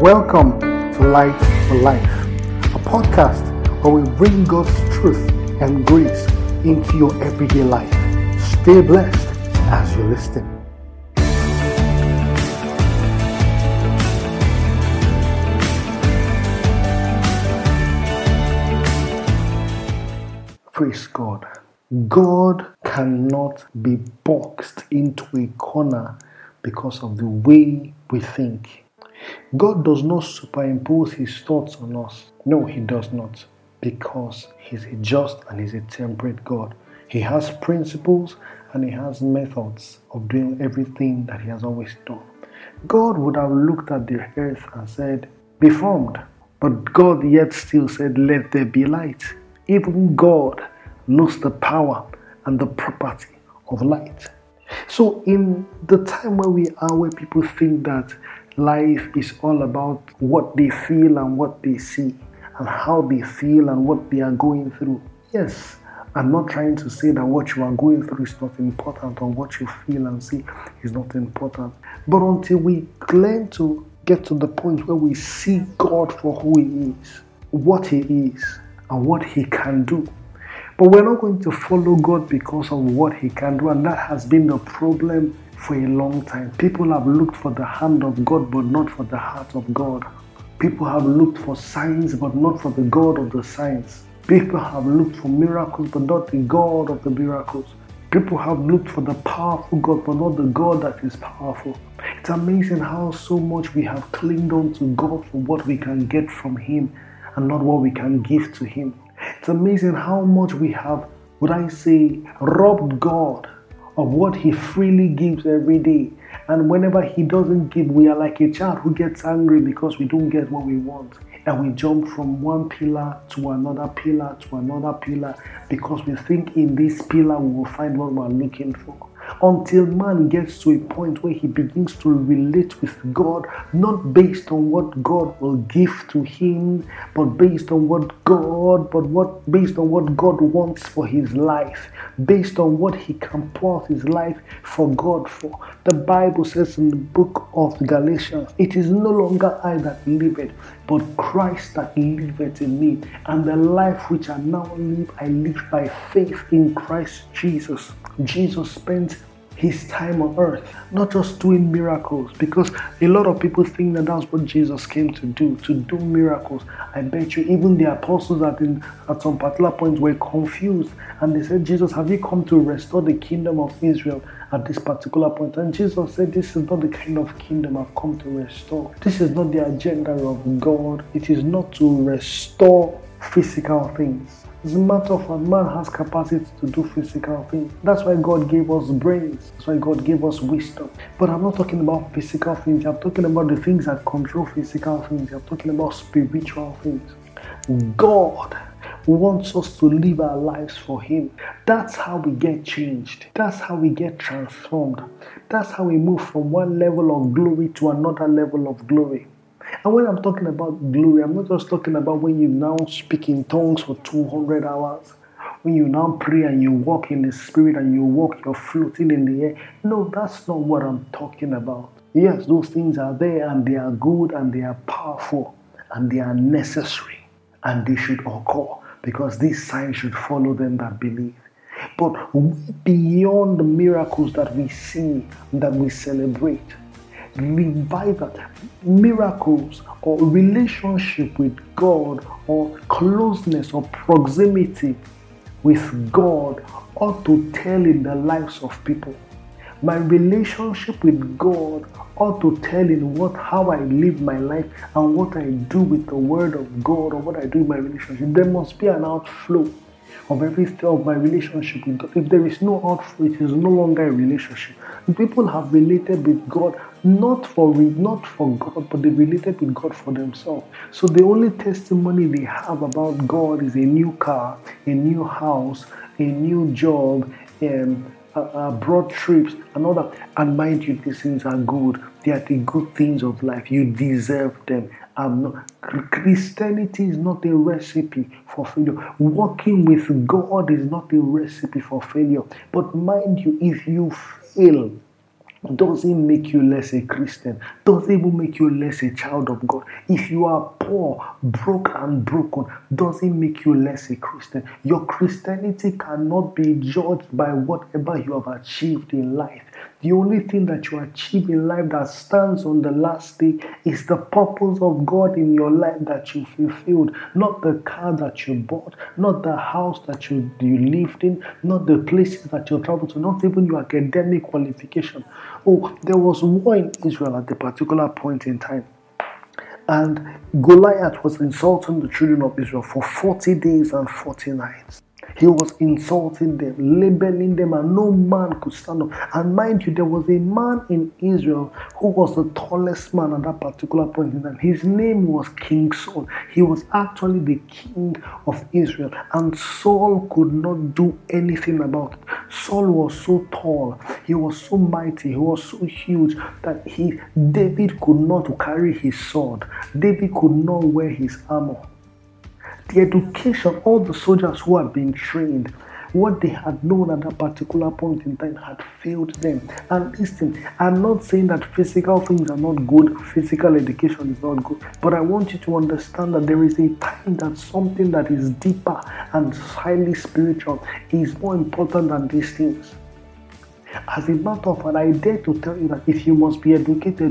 Welcome to Light for Life, a podcast where we bring God's truth and grace into your everyday life. Stay blessed as you listen. Praise God. God cannot be boxed into a corner because of the way we think. God does not superimpose his thoughts on us. No, he does not, because he's a just and he's a temperate God. He has principles and he has methods of doing everything that he has always done. God would have looked at the earth and said, "Be formed." But God yet still said, "Let there be light." Even God knows the power and the property of light. So in the time where we are, where people think that life is all about what they feel and what they see and how they feel and what they are going through. Yes, I'm not trying to say that what you are going through is not important, or what you feel and see is not important. But until we learn to get to the point where we see God for who he is, what he is, and what he can do. But we're not going to follow God because of what he can do, and that has been the problem for a long time. People have looked for the hand of God, but not for the heart of God. People have looked for signs, but not for the God of the signs. People have looked for miracles, but not the God of the miracles. People have looked for the powerful God, but not the God that is powerful. It's amazing how so much we have clinged on to God for what we can get from him, and not what we can give to him. It's amazing how much we have, would I say, robbed God of what he freely gives every day. And whenever he doesn't give, we are like a child who gets angry because we don't get what we want. And we jump from one pillar to another pillar to another pillar, because we think in this pillar we will find what we are looking for. Until man gets to a point where he begins to relate with God, not based on what God will give to him, but based on what God wants for his life, based on what he can pour out his life for God for. The Bible says in the book of Galatians, "It is no longer I that liveth, but Christ that liveth in me. And the life which I now live, I live by faith in Christ Jesus." Jesus spent his time on earth not just doing miracles, because a lot of people think that that's what Jesus came to do miracles. I bet you even the apostles at some particular point were confused, and they said, "Jesus, have you come to restore the kingdom of Israel at this particular point?" And Jesus said, "This is not the kind of kingdom I've come to restore. This is not the agenda of God. It is not to restore physical things." As a matter of fact, man has capacity to do physical things. That's why God gave us brains. That's why God gave us wisdom. But I'm not talking about physical things. I'm talking about the things that control physical things. I'm talking about spiritual things. God wants us to live our lives for him. That's how we get changed. That's how we get transformed. That's how we move from one level of glory to another level of glory. And when I'm talking about glory, I'm not just talking about when you now speak in tongues for 200 hours, when you now pray and you walk in the spirit and you're floating in the air. No, that's not what I'm talking about. Yes, those things are there, and they are good, and they are powerful, and they are necessary, and they should occur, because these signs should follow them that believe. But beyond the miracles that we see, that we celebrate, revival, miracles, or relationship with God, or closeness or proximity with God, ought to tell in the lives of people. My relationship with God ought to tell in how I live my life and what I do with the Word of God, or what I do in my relationship. There must be an outflow of everything of my relationship with God. If there is no outflow, it is no longer a relationship. People have related with God not for God, but they related with God for themselves. So the only testimony they have about God is a new car, a new house, a new job, abroad trips, and all that. And mind you, these things are good. They are the good things of life. You deserve them. Christianity is not a recipe for failure. Walking with God is not a recipe for failure. But mind you, if you fail, doesn't make you less a Christian, doesn't even make you less a child of God. If you are poor, broke and broken, doesn't make you less a Christian. Your Christianity cannot be judged by whatever you have achieved in life. The only thing that you achieve in life that stands on the last day is the purpose of God in your life that you fulfilled. Not the car that you bought, not the house that you lived in, not the places that you traveled to, not even your academic qualification. Oh, there was war in Israel at a particular point in time. And Goliath was insulting the children of Israel for 40 days and 40 nights. He was insulting them, labeling them, and no man could stand up. And mind you, there was a man in Israel who was the tallest man at that particular point in time. His name was King Saul. He was actually the king of Israel. And Saul could not do anything about it. Saul was so tall, he was so mighty, he was so huge that David could not carry his sword. David could not wear his armor. The education, all the soldiers who had been trained, what they had known at that particular point in time had failed them. And listen, I'm not saying that physical things are not good, physical education is not good, but I want you to understand that there is a time that something that is deeper and highly spiritual is more important than these things. As a matter of fact, I dare to tell you that if you must be educated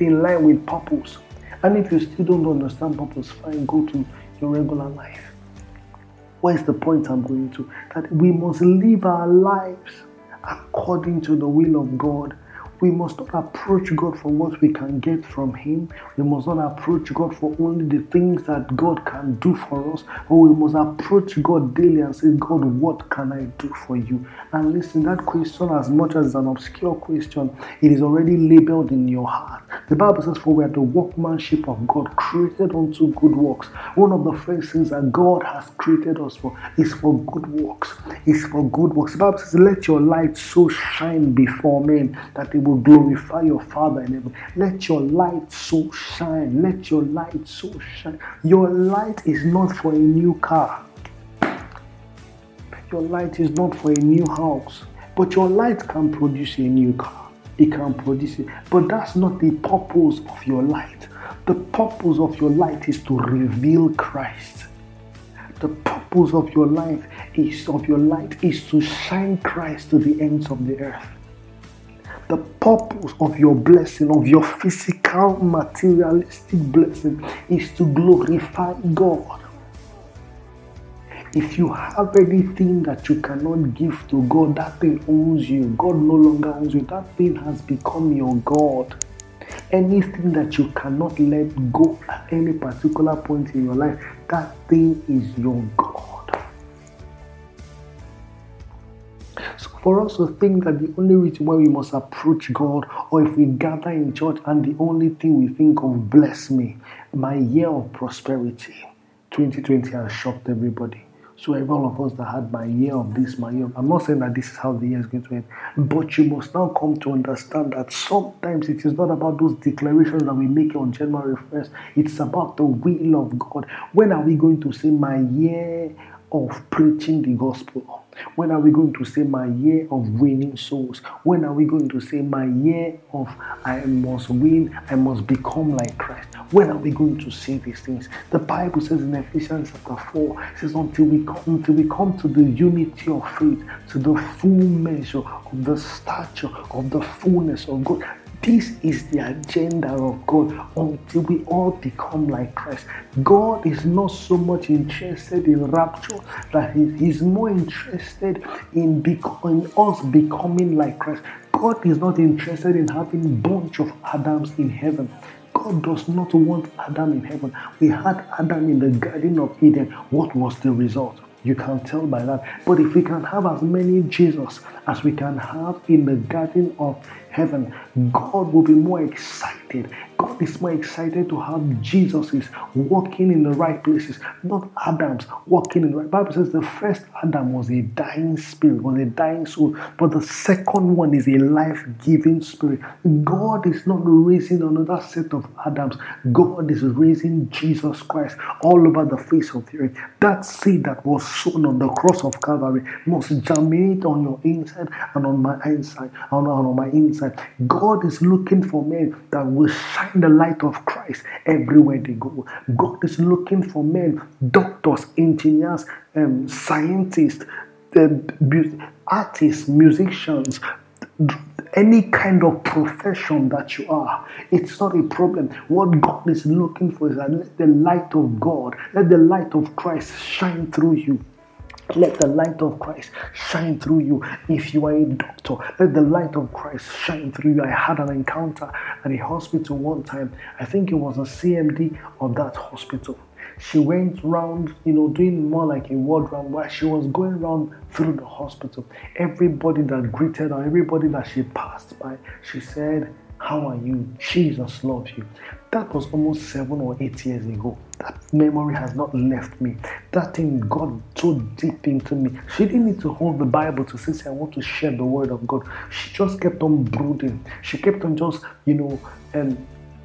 in line with purpose. And if you still don't understand purpose, fine, go to your regular life. Where's the point I'm going to? That we must live our lives according to the will of God. We must not approach God for what we can get from Him. We must not approach God for only the things that God can do for us. But we must approach God daily and say, God, what can I do for you? And listen, that question, as much as an obscure question, it is already labeled in your heart. The Bible says, for we are the workmanship of God, created unto good works. One of the first things that God has created us for is for good works. It's for good works. The Bible says, let your light so shine before men that they will glorify your Father in heaven. Let your light so shine. Let your light so shine. Your light is not for a new car. Your light is not for a new house. But your light can produce a new car. It can produce it. But that's not the purpose of your light. The purpose of your light is to reveal Christ. The purpose of your life is of your light is to shine Christ to the ends of the earth. The purpose of your blessing, of your physical, materialistic blessing, is to glorify God. If you have anything that you cannot give to God, that thing owns you. God no longer owns you. That thing has become your God. Anything that you cannot let go at any particular point in your life, that thing is your God. For us to think that the only reason why we must approach God, or if we gather in church and the only thing we think of, bless me, my year of prosperity, 2020 has shocked everybody. So every one of us that had my year of this, my year of, I'm not saying that this is how the year is going to end, but you must now come to understand that sometimes it is not about those declarations that we make on January 1st. It's about the will of God. When are we going to say my year of preaching the gospel? When are we going to say my year of winning souls? When are we going to say my year of I must win, I must become like Christ? When are we going to say these things? The Bible says in Ephesians chapter 4, it says until we come to the unity of faith, to the full measure of the stature of the fullness of God. This is the agenda of God, until we all become like Christ. God is not so much interested in rapture, that He's more interested in us becoming like Christ. God is not interested in having a bunch of Adams in heaven. God does not want Adam in heaven. We had Adam in the Garden of Eden. What was the result? You can tell by that. But if we can have as many Jesus as we can have in the Garden of Heaven, God will be more excited. God is more excited to have Jesus is walking in the right places, not Adam's walking in the right. Bible says the first Adam was a dying spirit, was a dying soul, but the second one is a life-giving spirit. God is not raising another set of Adams. God is raising Jesus Christ all over the face of the earth. That seed that was sown on the cross of Calvary must germinate on your inside and on my inside. God is looking for men that will shine the light of Christ everywhere they go. God is looking for men, doctors, engineers, scientists, artists, musicians, any kind of profession that you are. It's not a problem. What God is looking for is that let the light of God, let the light of Christ shine through you. Let the light of Christ shine through you. If you are a doctor, let the light of Christ shine through you. I had an encounter at a hospital one time. I think it was a CMD of that hospital. She went round, doing more like a ward round, where she was going round through the hospital. Everybody that greeted her, everybody that she passed by, she said, "How are you? Jesus loves you." That was almost 7 or 8 years ago. That memory has not left me. That thing got so deep into me. She didn't need to hold the Bible to say, "I want to share the word of God." She just kept on brooding. She kept on just,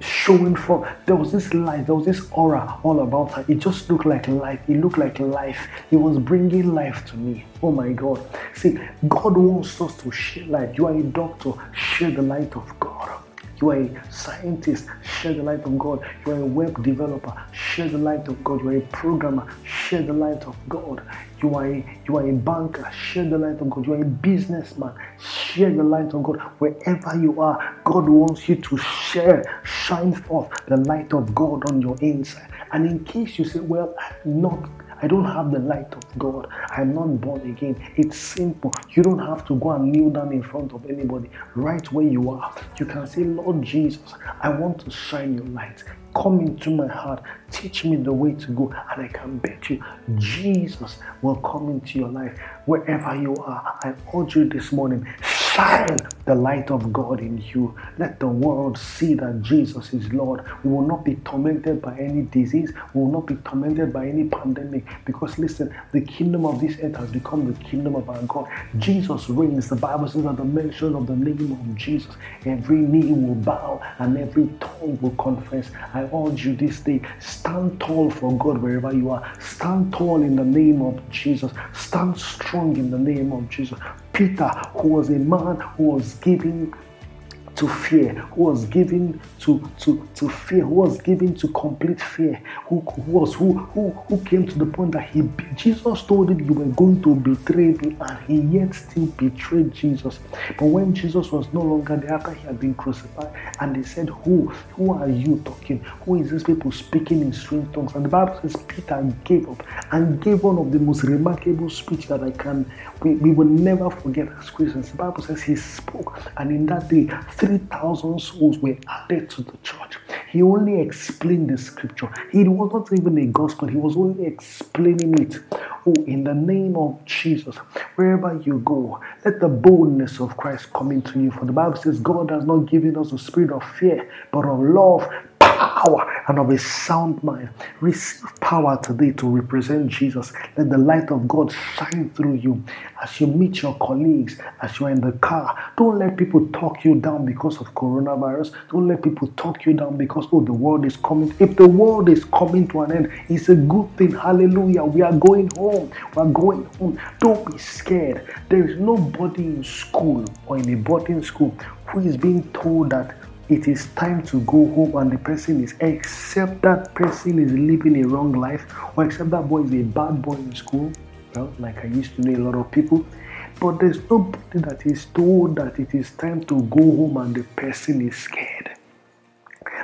showing forth. There was this light, there was this aura all about her. It just looked like life. It looked like life. It was bringing life to me. Oh my God. See, God wants us to share light. You are a doctor, share the light of God. You are a scientist, share the light of God. You are a web developer, share the light of God. You are a programmer, share the light of God. You are a banker, share the light of God. You are a businessman, share the light of God. Wherever you are, God wants you to shine forth the light of God on your inside. And in case you say, "Well, I don't have the light of God. I'm not born again." It's simple. You don't have to go and kneel down in front of anybody. Right where you are, you can say, "Lord Jesus, I want to shine your light. Come into my heart. Teach me the way to go." And I can bet you, Jesus will come into your life. Wherever you are, I urge you this morning, shine the light of God in you. Let the world see that Jesus is Lord. We will not be tormented by any disease. We will not be tormented by any pandemic. Because listen, the kingdom of this earth has become the kingdom of our God. Jesus reigns. The Bible says that the mention of the name of Jesus, every knee will bow and every tongue will confess. I urge you this day, stand tall for God wherever you are. Stand tall in the name of Jesus. Stand strong in the name of Jesus. Peter, who was a man who was given to fear, who was given to fear, who was given to complete fear, who came to the point that Jesus told him, "You were going to betray me," and he yet still betrayed Jesus. But when Jesus was no longer there, after he had been crucified, and they said, Who are you talking? Who is these people speaking in strange tongues?" And the Bible says Peter gave up and gave one of the most remarkable speeches that we will never forget as Christians. The Bible says he spoke, and in that day 3,000 souls were added to the church. He only explained the scripture. It was not even a gospel. He was only explaining it. Oh, in the name of Jesus, wherever you go, let the boldness of Christ come into you. For the Bible says, God has not given us a spirit of fear, but of love, power, and of a sound mind. Receive power today to represent Jesus. Let the light of God shine through you. As you meet your colleagues, as you are in the car, don't let people talk you down because of coronavirus. Don't let people talk you down because, the world is coming. If the world is coming to an end, it's a good thing. Hallelujah. We are going home. We are going home. Don't be scared. There is nobody in school or in a boarding school who is being told that it is time to go home, and the person is, except that person is living a wrong life, or except that boy is a bad boy in school. Well, like I used to know a lot of people. But there's nobody that is told that it is time to go home and the person is scared.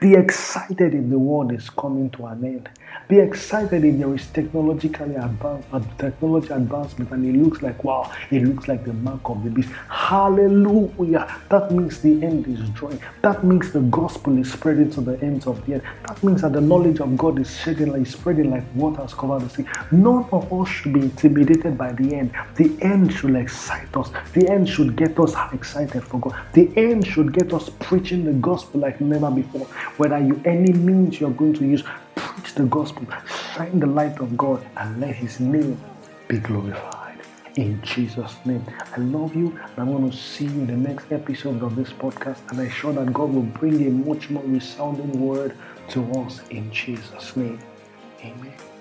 Be excited if the world is coming to an end. Be excited if there is technology advancement and it looks like, wow, it looks like the mark of the beast. Hallelujah. That means the end is drawing. That means the gospel is spreading to the ends of the earth. That means that the knowledge of God is spreading like waters cover the sea. None of us should be intimidated by the end. The end should excite us. The end should get us excited for God. The end should get us preaching the gospel like never before. whether you any means you're going to use, preach the gospel, shine the light of God, and let his name be glorified. In Jesus' name, I love you, and I'm going to see you in the next episode of this podcast, and I'm sure that God will bring a much more resounding word to us in Jesus' name. Amen.